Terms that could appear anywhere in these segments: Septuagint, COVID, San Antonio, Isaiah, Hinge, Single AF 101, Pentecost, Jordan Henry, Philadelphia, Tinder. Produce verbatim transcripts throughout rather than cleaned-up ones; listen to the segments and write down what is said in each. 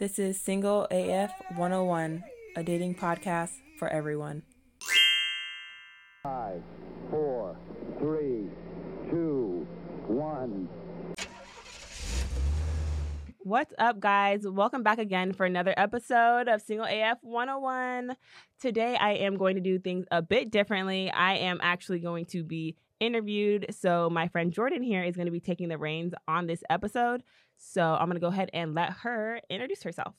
This is Single A F one oh one, a dating podcast for everyone. Five, four, three, two, one. What's up, guys? Welcome back again for another episode of Single A F one oh one. Today, I am going to do things a bit differently. I am actually going to be interviewed. So my friend Jordan here is going to be taking the reins on this episode. So I'm going to go ahead and let her introduce herself.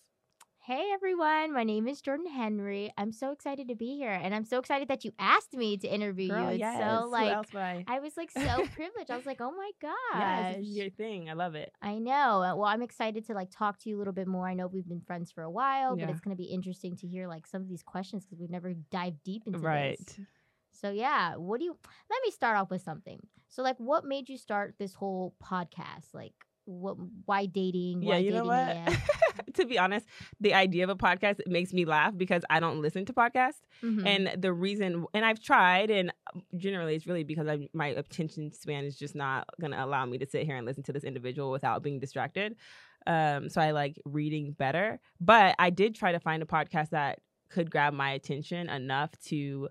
Hey, everyone. My name is Jordan Henry. I'm so excited to be here. And I'm so excited that you asked me to interview Girl, you. It's yes. so like Who else would I? I was like so privileged. I was like, oh, my gosh. Yes, it's your thing. I love it. I know. Well, I'm excited to like talk to you a little bit more. I know we've been friends for a while, yeah. but it's going to be interesting to hear like some of these questions because we've never dived deep into right. this. Right. So, yeah, what do you let me start off with something. So, like, what made you start this whole podcast? Like, what, why dating? Why yeah, you dating know what? To be honest, the idea of a podcast makes me laugh because I don't listen to podcasts. Mm-hmm. And the reason, and I've tried, and generally it's really because I, my attention span is just not going to allow me to sit here and listen to this individual without being distracted. Um, so I like reading better. But I did try to find a podcast that could grab my attention enough to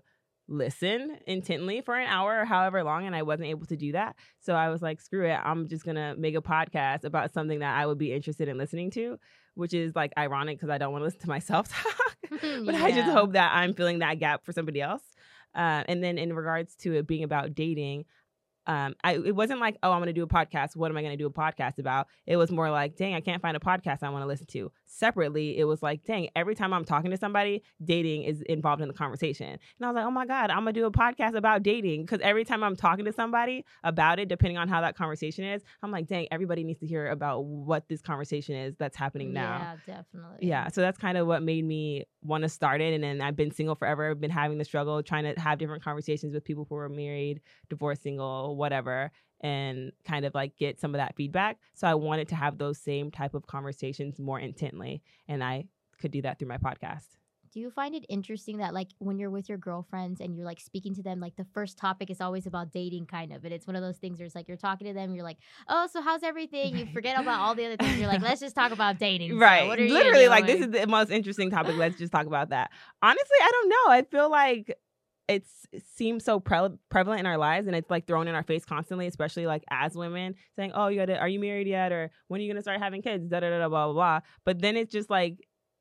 listen intently for an hour or however long, and I wasn't able to do that. So I was like, screw it. I'm just going to make a podcast about something that I would be interested in listening to, which is like ironic because I don't want to listen to myself talk. But yeah. I just hope that I'm filling that gap for somebody else. Uh, and then in regards to it being about dating, um, I, it wasn't like, oh, I'm going to do a podcast. What am I going to do a podcast about? It was more like, dang, I can't find a podcast I want to listen to. Separately, it was like, dang, every time I'm talking to somebody, dating is involved in the conversation. And I was like, oh, my God, I'm going to do a podcast about dating because every time I'm talking to somebody about it, depending on how that conversation is, I'm like, dang, everybody needs to hear about what this conversation is that's happening now. Yeah, definitely. Yeah. So that's kind of what made me want to start it. And then I've been single forever. I've been having the struggle trying to have different conversations with people who are married, divorced, single, whatever, and kind of like get some of that feedback. So I wanted to have those same type of conversations more intently. And I could do that through my podcast. Do you find it interesting that like when you're with your girlfriends and you're like speaking to them, like the first topic is always about dating kind of, and it's one of those things where it's like you're talking to them, you're like, oh, so how's everything? You forget about all the other things. You're like, let's just talk about dating. Right. So what are you Literally doing? Like this is the most interesting topic. Let's just talk about that. Honestly, I don't know. I feel like It's, it seems so pre- prevalent in our lives, and it's like thrown in our face constantly, especially like as women saying, oh, you gotta, are you married yet? Or when are you going to start having kids? Da da da blah, blah, blah. But then it's just like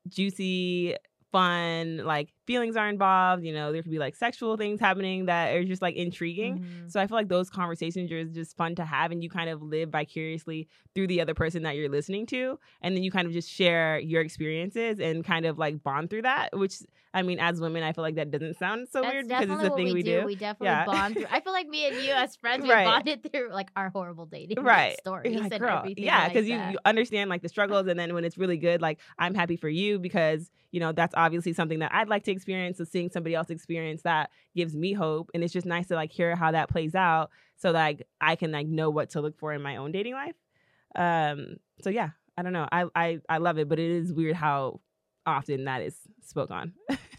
juicy, fun, like feelings are involved. You know, there could be like sexual things happening that are just like intriguing. Mm-hmm. So I feel like those conversations are just fun to have, and you kind of live vicariously through the other person that you're listening to. And then you kind of just share your experiences and kind of like bond through that, which I mean, as women, I feel like that doesn't sound so That's weird because it's the thing we, we do. do. We definitely yeah. bond through. I feel like me and you as friends, we right. bonded through like our horrible dating right. stories like, and girl, everything. Yeah, because like you, you understand like the struggles, and then when it's really good, like I'm happy for you because you know that's obviously something that I'd like to experience. So seeing somebody else experience that gives me hope, and it's just nice to like hear how that plays out, so that like, I can like know what to look for in my own dating life. Um. So yeah, I don't know. I I I love it, but it is weird how often that is spoke on.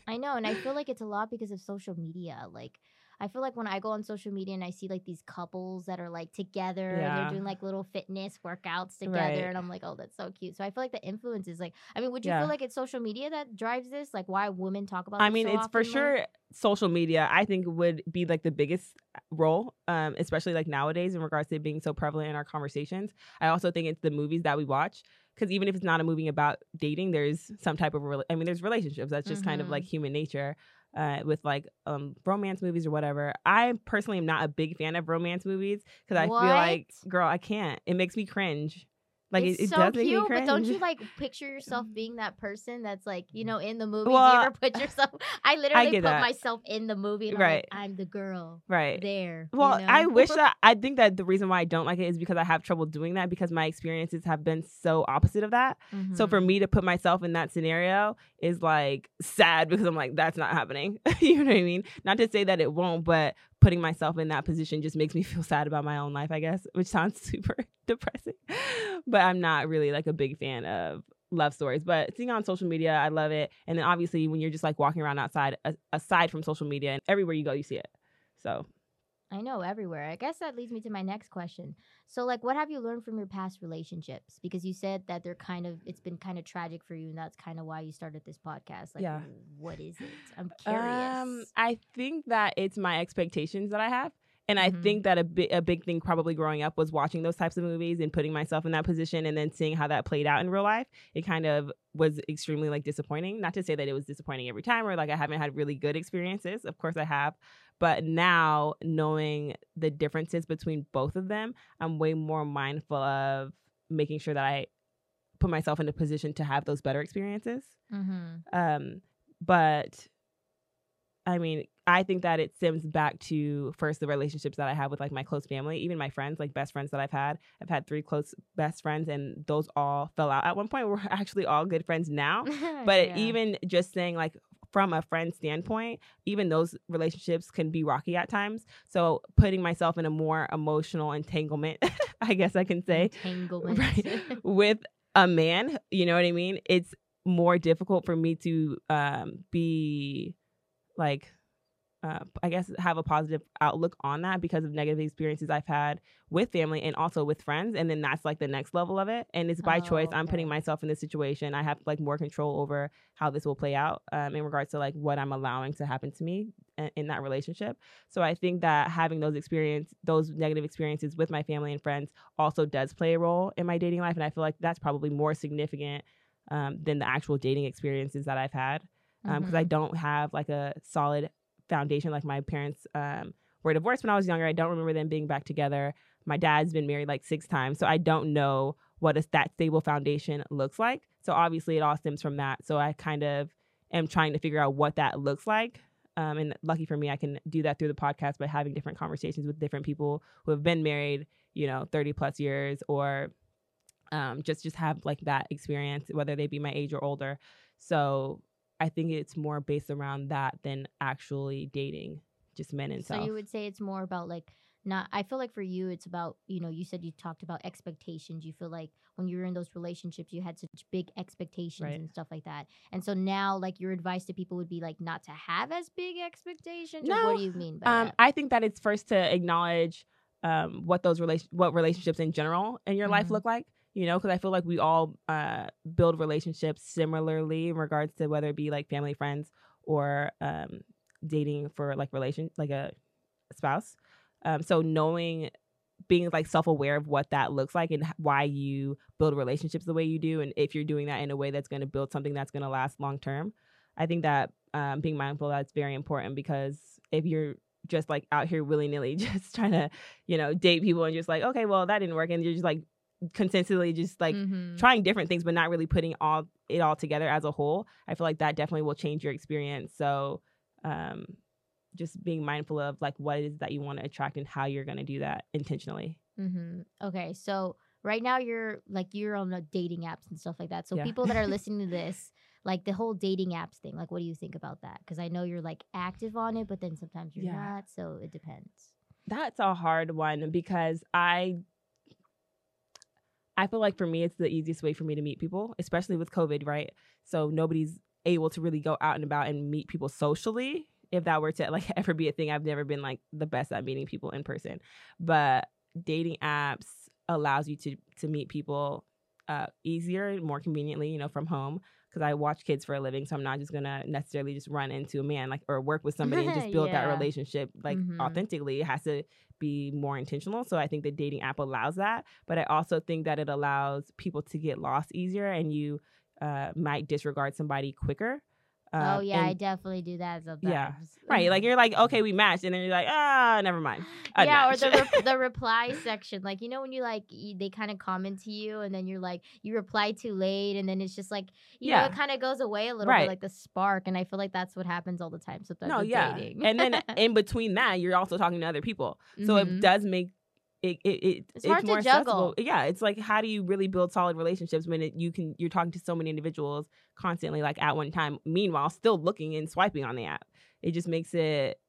I know, and I feel like it's a lot because of social media. Like I feel like when I go on social media and I see like these couples that are like together yeah. and they're doing like little fitness workouts together right. and I'm like, oh, that's so cute. So I feel like the influence is like, I mean, would you yeah. feel like it's social media that drives this? Like why women talk about this I mean, so it's often, for sure like? Social media, I think would be like the biggest role, um, especially like nowadays in regards to it being so prevalent in our conversations. I also think it's the movies that we watch. Because even if it's not a movie about dating, there's some type of, re- I mean, there's relationships. That's just mm-hmm. kind of like human nature uh, with like um, romance movies or whatever. I personally am not a big fan of romance movies because I what? feel like, girl, I can't. It makes me cringe. Like it's it, it so does cute, make me cringe. But don't you like picture yourself being that person that's like, you know, in the movie? Well, do you ever put yourself? I literally I put that. myself in the movie. And right. I'm, like, I'm the girl. Right there. Well, you know? I wish that I think that the reason why I don't like it is because I have trouble doing that because my experiences have been so opposite of that. Mm-hmm. So for me to put myself in that scenario is like sad because I'm like, that's not happening. You know what I mean? Not to say that it won't, but putting myself in that position just makes me feel sad about my own life, I guess, which sounds super depressing. But I'm not really like a big fan of love stories. But seeing on social media, I love it. And then obviously when you're just like walking around outside, a- aside from social media and everywhere you go, you see it. So I know, everywhere. I guess that leads me to my next question. So, like, what have you learned from your past relationships? Because you said that they're kind of, it's been kind of tragic for you, and that's kind of why you started this podcast. Like, yeah. What is it? I'm curious. Um, I think that it's my expectations that I have. And I mm-hmm. think that a, bi- a big thing probably growing up was watching those types of movies and putting myself in that position and then seeing how that played out in real life. It kind of was extremely, like, disappointing. Not to say that it was disappointing every time or, like, I haven't had really good experiences. Of course I have. But now, knowing the differences between both of them, I'm way more mindful of making sure that I put myself in a position to have those better experiences. Mm-hmm. Um, but... I mean, I think that it stems back to, first, the relationships that I have with, like, my close family, even my friends, like, best friends that I've had. I've had three close best friends, and those all fell out. At one point, we're actually all good friends now. But yeah. Even just saying, like, from a friend standpoint, even those relationships can be rocky at times. So putting myself in a more emotional entanglement, I guess I can say. Entanglement. Right, with a man, you know what I mean? It's more difficult for me to um, be... like, uh, I guess, have a positive outlook on that because of negative experiences I've had with family and also with friends. And then that's, like, the next level of it. And it's by oh, choice. Okay. I'm putting myself in this situation. I have, like, more control over how this will play out um, in regards to, like, what I'm allowing to happen to me in, in that relationship. So I think that having those experience, those negative experiences with my family and friends also does play a role in my dating life. And I feel like that's probably more significant um, than the actual dating experiences that I've had. Because um, mm-hmm. I don't have, like, a solid foundation. Like, my parents um, were divorced when I was younger. I don't remember them being back together. My dad's been married, like, six times. So I don't know what a, that stable foundation looks like. So obviously it all stems from that. So I kind of am trying to figure out what that looks like. Um, and lucky for me, I can do that through the podcast by having different conversations with different people who have been married, you know, thirty plus years or um, just, just have, like, that experience, whether they be my age or older. So... I think it's more based around that than actually dating just men and stuff. So you would say it's more about, like, not, I feel like for you, it's about, you know, you said you talked about expectations. You feel like when you were in those relationships, you had such big expectations right. and stuff like that. And so now, like, your advice to people would be, like, not to have as big expectations? No. Or what do you mean by um, that? I think that it's first to acknowledge um, what those rela- what relationships in general in your mm-hmm. life look like. You know, because I feel like we all uh, build relationships similarly in regards to whether it be, like, family, friends, or um, dating for, like, relation, like a spouse. Um, so knowing, being, like, self-aware of what that looks like and why you build relationships the way you do. And if you're doing that in a way that's going to build something that's going to last long term, I think that um, being mindful, that's very important, because if you're just, like, out here willy-nilly just trying to, you know, date people and just like, okay, well, that didn't work. And you're just like, consistently just like mm-hmm. trying different things but not really putting all it all together as a whole, I feel like that definitely will change your experience. So um just being mindful of, like, what it is that you want to attract and how you're going to do that intentionally. Mm-hmm. Okay, so right now you're like you're on the dating apps and stuff like that, so yeah. People that are listening to this, like, the whole dating apps thing, like, what do you think about that? Because I know you're, like, active on it, but then sometimes you're yeah. not, so it depends. That's a hard one because I I feel like for me, it's the easiest way for me to meet people, especially with COVID, right? So nobody's able to really go out and about and meet people socially. If that were to, like, ever be a thing, I've never been, like, the best at meeting people in person. But dating apps allows you to to meet people uh, easier and more conveniently, you know, from home. Because I watch kids for a living, so I'm not just going to necessarily just run into a man, like, or work with somebody and just build yeah. that relationship, like, mm-hmm. authentically. It has to be more intentional. So I think the dating app allows that. But I also think that it allows people to get lost easier, and you uh, might disregard somebody quicker. Uh, oh, yeah, and, I definitely do that sometimes. Yeah, right. Like, you're like, okay, we matched. And then you're like, ah, never mind. I'd yeah, match. Or the re- the reply section. Like, you know, when you, like, you, they kind of comment to you, and then you're like, you reply too late. And then it's just like, you yeah. know, it kind of goes away a little right. bit, like the spark. And I feel like that's what happens all the time sometimes. No, yeah. Dating. And then in between that, you're also talking to other people. So mm-hmm. it does make It, it, it, it's hard it's more to juggle. Yeah, it's like, how do you really build solid relationships when it, you can, you're talking to so many individuals constantly, like, at one time, meanwhile still looking and swiping on the app? It just makes it,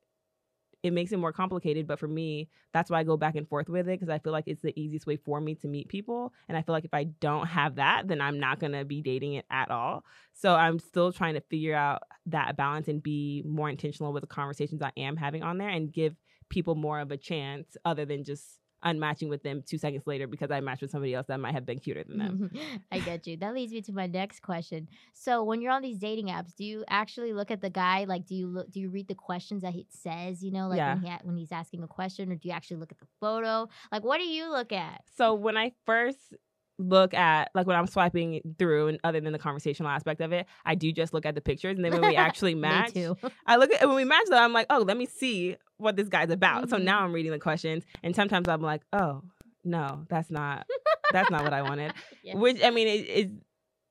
it makes it more complicated. But for me, that's why I go back and forth with it, because I feel like it's the easiest way for me to meet people. And I feel like if I don't have that, then I'm not going to be dating it at all. So I'm still trying to figure out that balance and be more intentional with the conversations I am having on there and give people more of a chance other than just unmatching with them two seconds later because I matched with somebody else that might have been cuter than them. I get you. That leads me to my next question. So when you're on these dating apps, do you actually look at the guy? Like, do you look, do you read the questions that he says, you know, like yeah. when, he ha- when he's asking a question, or do you actually look at the photo? Like, what do you look at? So when I first look at, like, when I'm swiping through, and other than the conversational aspect of it, I do just look at the pictures. And then when we actually match, Me too. I look at, when we match though, I'm like, oh, let me see what this guy's about. Mm-hmm. So now I'm reading the questions, and sometimes I'm like, oh no, that's not, that's not what I wanted. Yes. Which, I mean, it, it,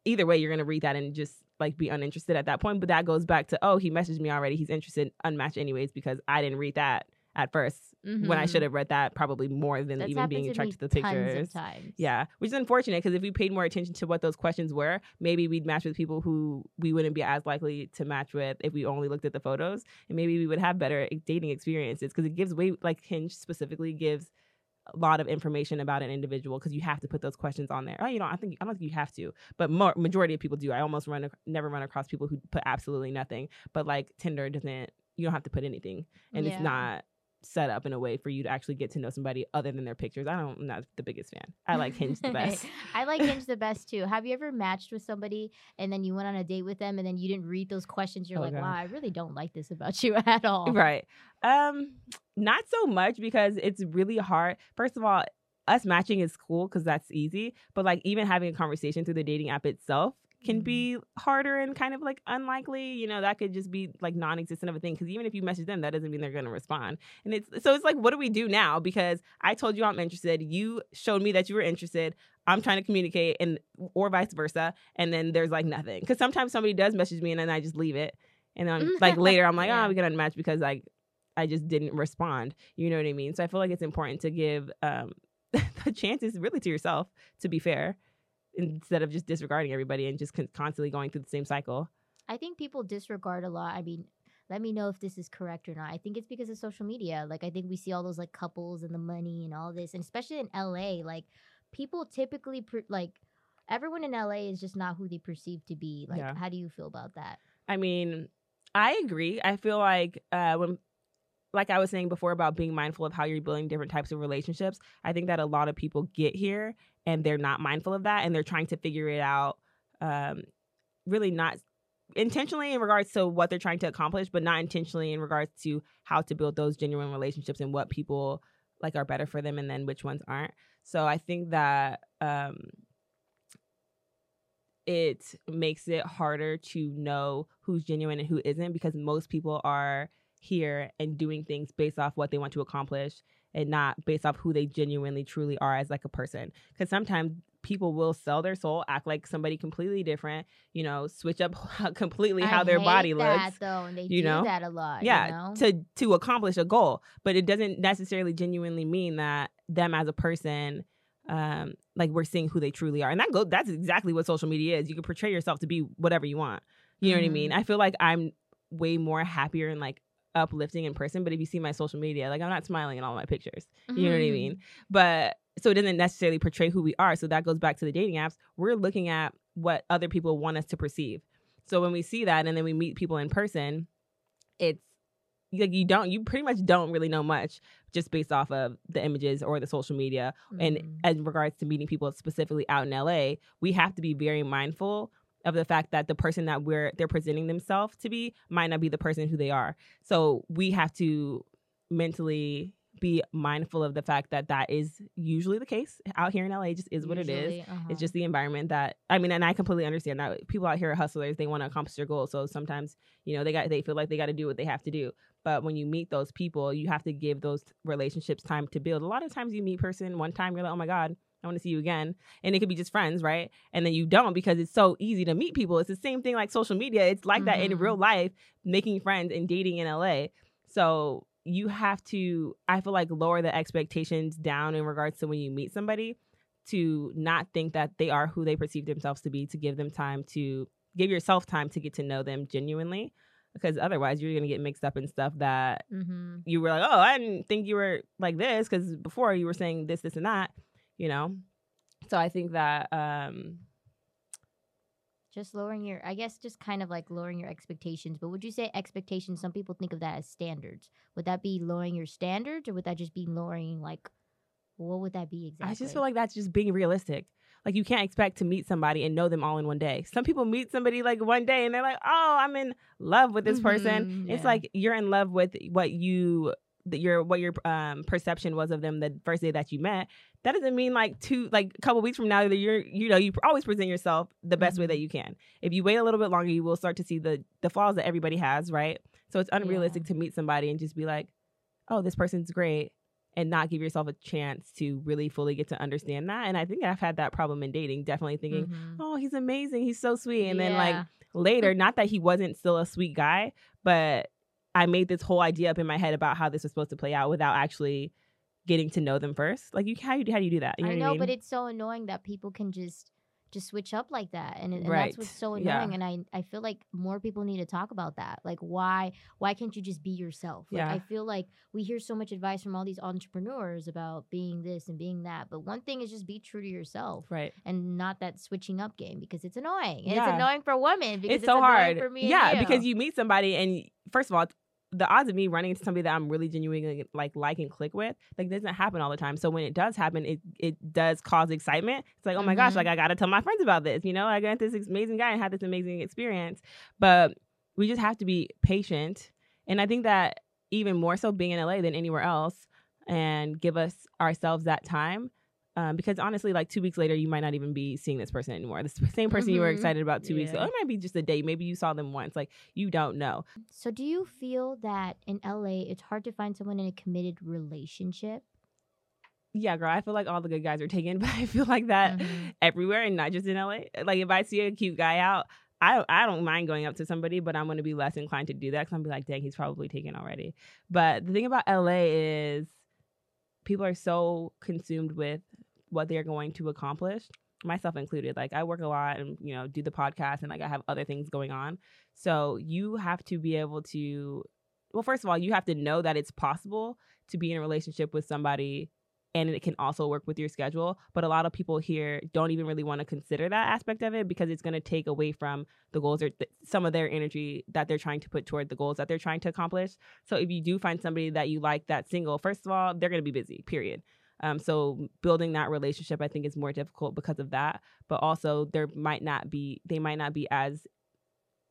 either way, you're going to read that and just like be uninterested at that point. But that goes back to, oh, he messaged me already. He's interested, unmatched anyways, because I didn't read that at first. Mm-hmm. When I should have read that probably more than That's even being attracted to, to the pictures. Of times. Yeah, which is unfortunate, because if we paid more attention to what those questions were, maybe we'd match with people who we wouldn't be as likely to match with if we only looked at the photos, and maybe we would have better dating experiences, because it gives way, like Hinge specifically gives a lot of information about an individual, because you have to put those questions on there. Oh, you know, I think I don't think you have to, but more, majority of people do. I almost run ac- never run across people who put absolutely nothing, but like Tinder doesn't. You don't have to put anything, and yeah. it's not set up in a way for you to actually get to know somebody other than their pictures. I don't, I'm not the biggest fan. I like Hinge the best. I like Hinge the best too. Have you ever matched with somebody and then you went on a date with them and then you didn't read those questions? You're oh, like, God. Wow, I really don't like this about you at all. Right. Um, not so much, because it's really hard. First of all, us matching is cool because that's easy. But like even having a conversation through the dating app itself can be harder and kind of like unlikely, you know, that could just be like non-existent of a thing. Cause even if you message them, that doesn't mean they're going to respond. And it's, so it's like, what do we do now? Because I told you I'm interested. You showed me that you were interested. I'm trying to communicate, and, or vice versa. And then there's like nothing. Cause sometimes somebody does message me and then I just leave it. And then like later I'm like, yeah. oh, we can unmatch because like, I just didn't respond. You know what I mean? So I feel like it's important to give um, the chances really to yourself, to be fair, instead of just disregarding everybody and just con- constantly going through the same cycle. I think people disregard a lot. I mean, let me know if this is correct or not. I think it's because of social media. Like, I think we see all those, like, couples and the money and all this. And especially in L A, like, people typically, per- like, everyone in L A is just not who they perceive to be. Like, yeah. How do you feel about that? I mean, I agree. I feel like uh, when... like I was saying before about being mindful of how you're building different types of relationships, I think that a lot of people get here and they're not mindful of that, and they're trying to figure it out, um, really not intentionally in regards to what they're trying to accomplish, but not intentionally in regards to how to build those genuine relationships and what people like are better for them and then which ones aren't. So I think that um, it makes it harder to know who's genuine and who isn't, because most people are here and doing things based off what they want to accomplish and not based off who they genuinely truly are as like a person. Because sometimes people will sell their soul, act like somebody completely different, you know, switch up completely how I their hate body that, looks. Though, and they you do know? that a lot. Yeah, you know? to to accomplish a goal, but it doesn't necessarily genuinely mean that them as a person, um, like we're seeing who they truly are. And that go that's exactly what social media is. You can portray yourself to be whatever you want. You know mm-hmm. what I mean? I feel like I'm way more happier and like uplifting in person, but if you see my social media, like I'm not smiling in all my pictures. You mm-hmm. know what I mean? But so it doesn't necessarily portray who we are. So that goes back to the dating apps. We're looking at what other people want us to perceive. So when we see that and then we meet people in person, it's like you don't, you pretty much don't really know much just based off of the images or the social media. Mm-hmm. And as regards to meeting people specifically out in L A, we have to be very mindful of the fact that the person that we're they're presenting themselves to be might not be the person who they are. So we have to mentally be mindful of the fact that that is usually the case out here in L A. Just is what usually, it is. Uh-huh. It's just the environment that, I mean, and I completely understand that people out here are hustlers. They want to accomplish their goals. So sometimes, you know, they got they feel like they got to do what they have to do. But when you meet those people, you have to give those relationships time to build. A lot of times you meet person one time, you're like, oh my God, I want to see you again. And it could be just friends, right? And then you don't, because it's so easy to meet people. It's the same thing like social media. It's like mm-hmm. that in real life, making friends and dating in L A. So you have to, I feel like, lower the expectations down in regards to when you meet somebody, to not think that they are who they perceive themselves to be, to give them time to, give yourself time to get to know them genuinely. Because otherwise you're going to get mixed up in stuff that mm-hmm. you were like, oh, I didn't think you were like this, because before you were saying this, this, and that. You know, so I think that um, Just lowering your, I guess, just kind of like lowering your expectations. But would you say expectations, some people think of that as standards. Would that be lowering your standards, or would that just be lowering, like, what would that be exactly? I just feel like that's just being realistic. Like, you can't expect to meet somebody and know them all in one day. Some people meet somebody like one day and they're like, oh, I'm in love with this mm-hmm, person. Yeah. It's like you're in love with what you... your what your um perception was of them the first day that you met. That doesn't mean like two like a couple weeks from now that you're you know you always present yourself the best mm-hmm. way that you can. If you wait a little bit longer, you will start to see the the flaws that everybody has, right? So it's unrealistic yeah. to meet somebody and just be like, oh, this person's great, and not give yourself a chance to really fully get to understand that. And I think I've had that problem in dating, definitely thinking mm-hmm. oh, he's amazing, he's so sweet, and yeah. then like later, not that he wasn't still a sweet guy, but I made this whole idea up in my head about how this was supposed to play out without actually getting to know them first. Like, you, how, you, how do you do that? You know I know, I mean? But it's so annoying that people can just just switch up like that. And, and right. that's what's so annoying. Yeah. And I, I feel like more people need to talk about that. Like, why why can't you just be yourself? Like, yeah. I feel like we hear so much advice from all these entrepreneurs about being this and being that. But one thing is just be true to yourself. Right. And not that switching up game, because it's annoying. And yeah. it's annoying for women. Because it's, it's so hard for me. Yeah, and you. Because you meet somebody and, first of all, the odds of me running into somebody that I'm really genuinely like like and click with, like, doesn't happen all the time. So when it does happen, it it does cause excitement. It's like, oh my mm-hmm. gosh, like, I gotta tell my friends about this. You know, I got this amazing guy and had this amazing experience. But we just have to be patient. And I think that even more so being in L A than anywhere else, and give us ourselves that time. Um, because honestly, like, two weeks later, you might not even be seeing this person anymore. The same person mm-hmm. you were excited about two yeah. weeks ago. It might be just a date. Maybe you saw them once. Like, you don't know. So do you feel that in L A, it's hard to find someone in a committed relationship? Yeah, girl. I feel like all the good guys are taken, but I feel like that mm-hmm. everywhere, and not just in L A. Like, if I see a cute guy out, I, I don't mind going up to somebody, but I'm going to be less inclined to do that, because I'm going to be like, dang, he's probably taken already. But the thing about L A is, people are so consumed with what they're going to accomplish, myself included. Like, I work a lot and, you know, do the podcast, and like, I have other things going on. So you have to be able to, well, first of all, you have to know that it's possible to be in a relationship with somebody, and it can also work with your schedule. But a lot of people here don't even really want to consider that aspect of it, because it's going to take away from the goals, or th- some of their energy that they're trying to put toward the goals that they're trying to accomplish. So if you do find somebody that you like that's single, first of all, they're going to be busy, period. Um, so building that relationship, I think, is more difficult because of that. But also, there might not be, they might not be as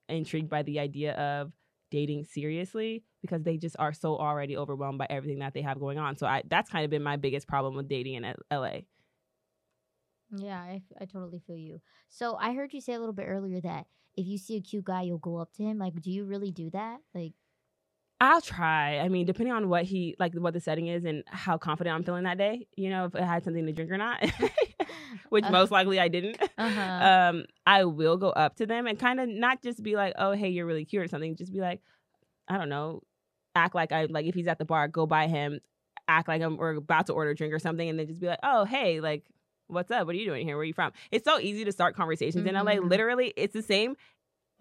intrigued by the idea of dating seriously, because they just are so already overwhelmed by everything that they have going on. So I, that's kind of been my biggest problem with dating in L A. Yeah, I, I totally feel you. So I heard you say a little bit earlier that if you see a cute guy, you'll go up to him. Like, do you really do that? Like, I'll try. I mean, depending on what he, like, what the setting is and how confident I'm feeling that day, you know, if I had something to drink or not, which uh, most likely I didn't, uh-huh. um, I will go up to them and kind of not just be like, oh, hey, you're really cute or something. Just be like, I don't know, act like I, like if he's at the bar, go by him, act like I'm or about to order a drink or something, and then just be like, oh, hey, like, what's up? What are you doing here? Where are you from? It's so easy to start conversations mm-hmm. in L A. Literally, it's the same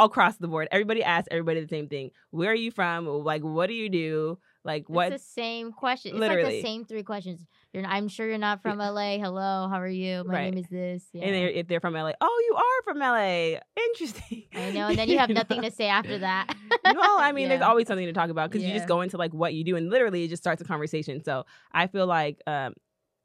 across the board. Everybody asks everybody the same thing. Where are you from? Like, what do you do? Like, what? It's the same question. It's literally like the same three questions. You're, I'm sure you're not from L A. Hello, how are you? My right. name is this. Yeah. And they're, if they're from L A, oh, you are from L A. Interesting. I know. And then you have you nothing know? to say after that. No, I mean, yeah. there's always something to talk about, because yeah. you just go into like what you do, and literally it just starts a conversation. So I feel like um,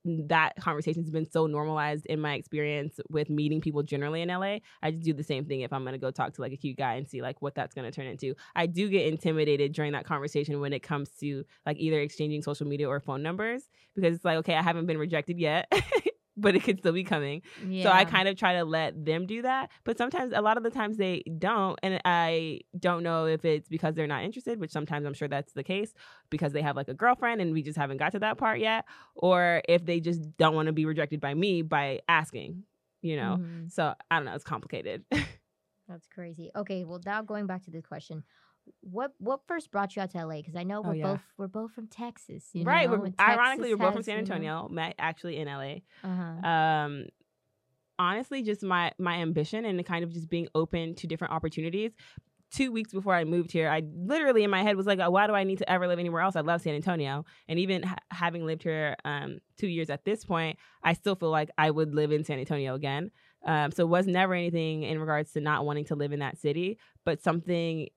that conversation has been so normalized in my experience with meeting people generally in L A. I just do the same thing if I'm going to go talk to like a cute guy and see like what that's going to turn into. I do get intimidated during that conversation when it comes to like either exchanging social media or phone numbers, because it's like, okay, I haven't been rejected yet, but it could still be coming. Yeah. So I kind of try to let them do that. But sometimes, a lot of the times they don't. And I don't know if it's because they're not interested, which sometimes I'm sure that's the case, because they have like a girlfriend and we just haven't got to that part yet. Or if they just don't want to be rejected by me by asking, you know. Mm-hmm. So I don't know. It's complicated. That's crazy. Okay. Well, now going back to this question. What what first brought you out to L A? Because I know we're oh, yeah. both we're both from Texas, you right? Know? We're, Texas ironically, we're both from San Antonio, you know? Met actually in L A. Uh-huh. Um, honestly, just my my ambition and kind of just being open to different opportunities. Two weeks before I moved here, I literally in my head was like, oh, why do I need to ever live anywhere else? I love San Antonio. And even ha- having lived here um, two years at this point, I still feel like I would live in San Antonio again. Um, so it was never anything in regards to not wanting to live in that city, but something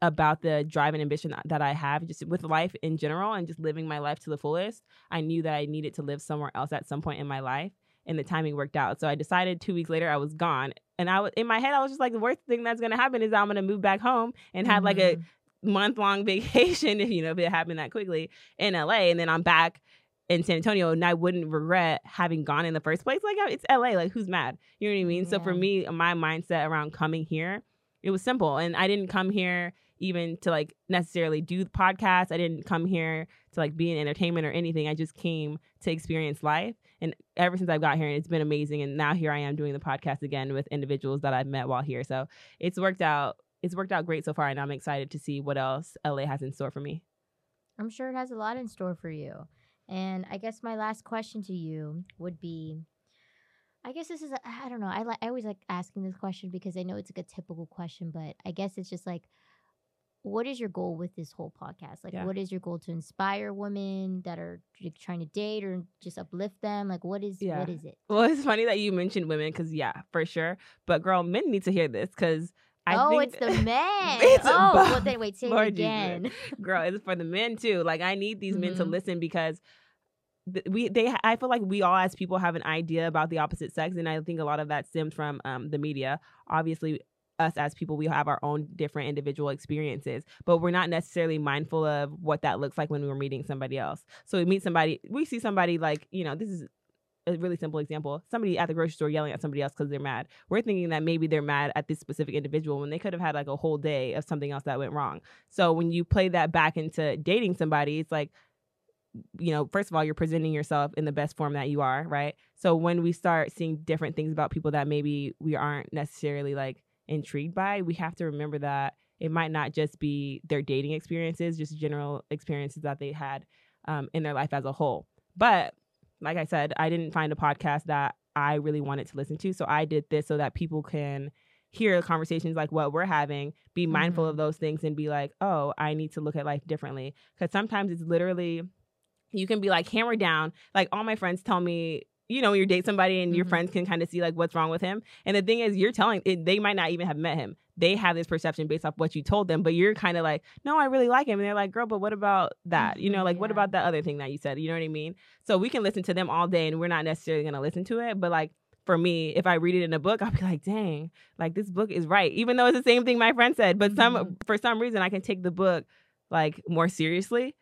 about the drive and ambition that I have just with life in general and just living my life to the fullest. I knew that I needed to live somewhere else at some point in my life, and the timing worked out. So I decided two weeks later I was gone, and I was, in my head I was just like, the worst thing that's going to happen is I'm going to move back home and have mm-hmm. like a month-long vacation, if you know, if it happened that quickly in L A, and then I'm back in San Antonio, and I wouldn't regret having gone in the first place. Like, it's L A, like, who's mad? You know what I mean? Yeah. So for me, my mindset around coming here, it was simple. And I didn't come here even to like necessarily do the podcast. I didn't come here to like be in entertainment or anything. I just came to experience life. And ever since I got here, it's been amazing. And now here I am doing the podcast again with individuals that I've met while here. So it's worked out. It's worked out great so far. And I'm excited to see what else L A has in store for me. I'm sure it has a lot in store for you. And I guess my last question to you would be, I guess this is, a, I don't know. I, li- I always like asking this question because I know it's like a typical question, but I guess it's just like, what is your goal with this whole podcast? Like, yeah. What is your goal to inspire women that are trying to date or just uplift them? Like, what is yeah. what is it? Well, it's funny that you mentioned women because, yeah, for sure. But, girl, men need to hear this because I oh, think... Oh, it's the men. it's oh, about... well, then wait, say Lord it again. Jesus. Girl, it's for the men, too. Like, I need these mm-hmm. men to listen because... We they I feel like we all as people have an idea about the opposite sex, and I think a lot of that stems from um, the media. Obviously, us as people, we have our own different individual experiences, but we're not necessarily mindful of what that looks like when we're meeting somebody else. So we meet somebody, we see somebody like, you know, this is a really simple example. Somebody at the grocery store yelling at somebody else because they're mad. We're thinking that maybe they're mad at this specific individual when they could have had like a whole day of something else that went wrong. So when you play that back into dating somebody, it's like, you know, first of all, you're presenting yourself in the best form that you are, right? So when we start seeing different things about people that maybe we aren't necessarily like intrigued by, we have to remember that it might not just be their dating experiences, just general experiences that they had um, in their life as a whole. But like I said, I didn't find a podcast that I really wanted to listen to. So I did this so that people can hear conversations like what we're having, be mindful mm-hmm. of those things and be like, oh, I need to look at life differently. Because sometimes it's literally... You can be like hammered down. Like all my friends tell me, you know, when you date somebody and mm-hmm. your friends can kind of see like what's wrong with him. And the thing is, you're telling it, they might not even have met him. They have this perception based off what you told them, but you're kind of like, no, I really like him. And they're like, girl, but what about that? You know, like yeah. what about that other thing that you said? You know what I mean? So we can listen to them all day and we're not necessarily going to listen to it. But like for me, if I read it in a book, I'll be like, dang, like this book is right. Even though it's the same thing my friend said, but some mm-hmm. for some reason I can take the book like more seriously.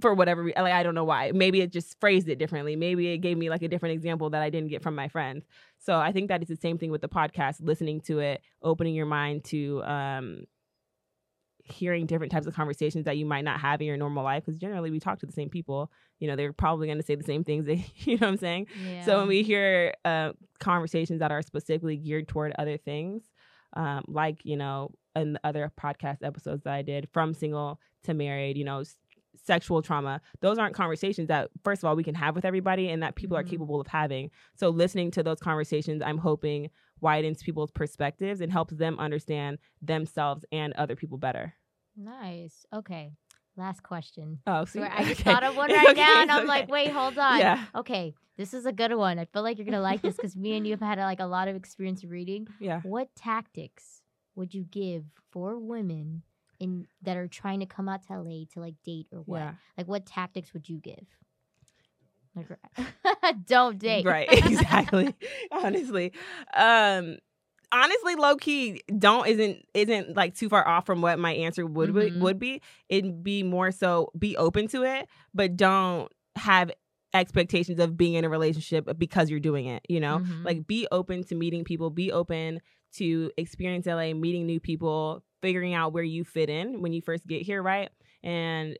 For whatever reason, like, I don't know why. Maybe it just phrased it differently. Maybe it gave me like a different example that I didn't get from my friends. So I think that it's the same thing with the podcast, listening to it, opening your mind to um, hearing different types of conversations that you might not have in your normal life. Because generally we talk to the same people. You know, they're probably going to say the same things. That, you know what I'm saying? Yeah. So when we hear uh, conversations that are specifically geared toward other things, um, like, you know, in the other podcast episodes that I did, from single to married, you know, sexual trauma, those aren't conversations that first of all we can have with everybody and that people mm-hmm. are capable of having. So listening to those conversations, I'm hoping widens people's perspectives and helps them understand themselves and other people better. Nice. Okay, last question. Oh, so I just okay. thought of one right okay. now and I'm okay. like, wait, hold on. Yeah. Okay, this is a good one. I feel like you're gonna like this because me and you have had like a lot of experience reading. Yeah. What tactics would you give for women in that are trying to come out to L A to like date or what? Yeah. Like what tactics would you give? Like don't date. Right, exactly. honestly. Um honestly low key don't isn't isn't like too far off from what my answer would mm-hmm. would be. It'd be more so be open to it, but don't have expectations of being in a relationship because you're doing it, you know? Mm-hmm. Like be open to meeting people, be open to experience L A, meeting new people, figuring out where you fit in when you first get here, right? And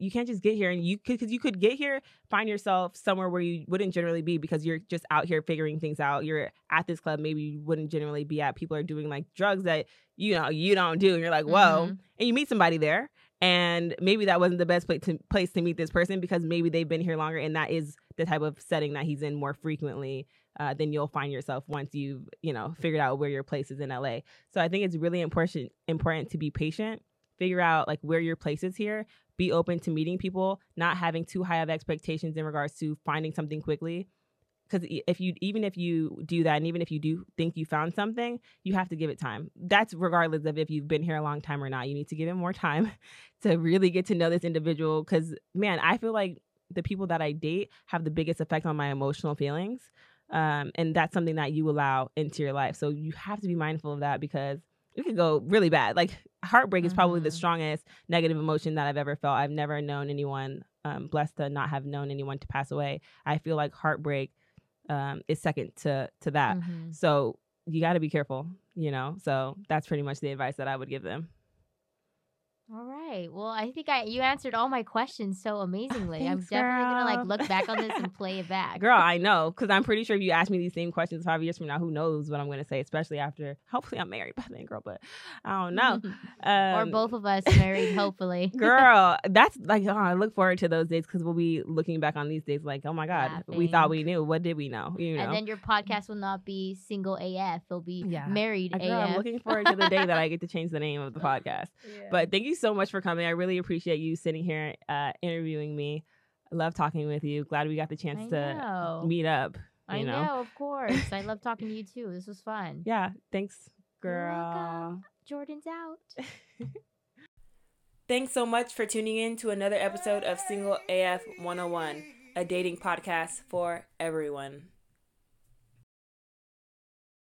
you can't just get here and you could, because you could get here, find yourself somewhere where you wouldn't generally be because you're just out here figuring things out. You're at this club maybe you wouldn't generally be at. People are doing like drugs that, you know, you don't do. And you're like, whoa. Mm-hmm. And you meet somebody there. And maybe that wasn't the best place to, place to meet this person because maybe they've been here longer. And that is the type of setting that he's in more frequently. Uh, then you'll find yourself once you've, you know, figured out where your place is in L A. So I think it's really important important to be patient, figure out like where your place is here, be open to meeting people, not having too high of expectations in regards to finding something quickly, Because if you, even if you do that, and even if you do think you found something, you have to give it time. That's regardless of if you've been here a long time or not. You need to give it more time to really get to know this individual. Because, man, I feel like the people that I date have the biggest effect on my emotional feelings. Um, and that's something that you allow into your life. So you have to be mindful of that, because it could go really bad. Like, heartbreak mm-hmm. is probably the strongest negative emotion that I've ever felt. I've never known anyone, um, blessed to not have known anyone to pass away. I feel like heartbreak um, is second to, to that. Mm-hmm. So you got to be careful, you know? So that's pretty much the advice that I would give them. All right. Well, I think I you answered all my questions so amazingly. Thanks, I'm definitely girl. gonna like look back on this and play it back. Girl, I know, because I'm pretty sure if you ask me these same questions five years from now, who knows what I'm gonna say? Especially after, hopefully I'm married by then, girl. But I don't know. Um, or both of us married, hopefully. Girl, that's like, oh, I look forward to those days, because we'll be looking back on these days like, oh my God, Laughing. we thought we knew. What did we know? You know. And then your podcast will not be Single A F; it'll be yeah. Married uh, girl, A F. I'm looking forward to the day that I get to change the name of the podcast. Yeah. But thank you so much for coming. I really appreciate you sitting here uh interviewing me. I love talking with you. Glad we got the chance to meet up. You I know? know, of course. I love talking to you too. This was fun. Yeah. Thanks, girl. Jordan's out. Thanks so much for tuning in to another episode of Single A F one oh one, a dating podcast for everyone.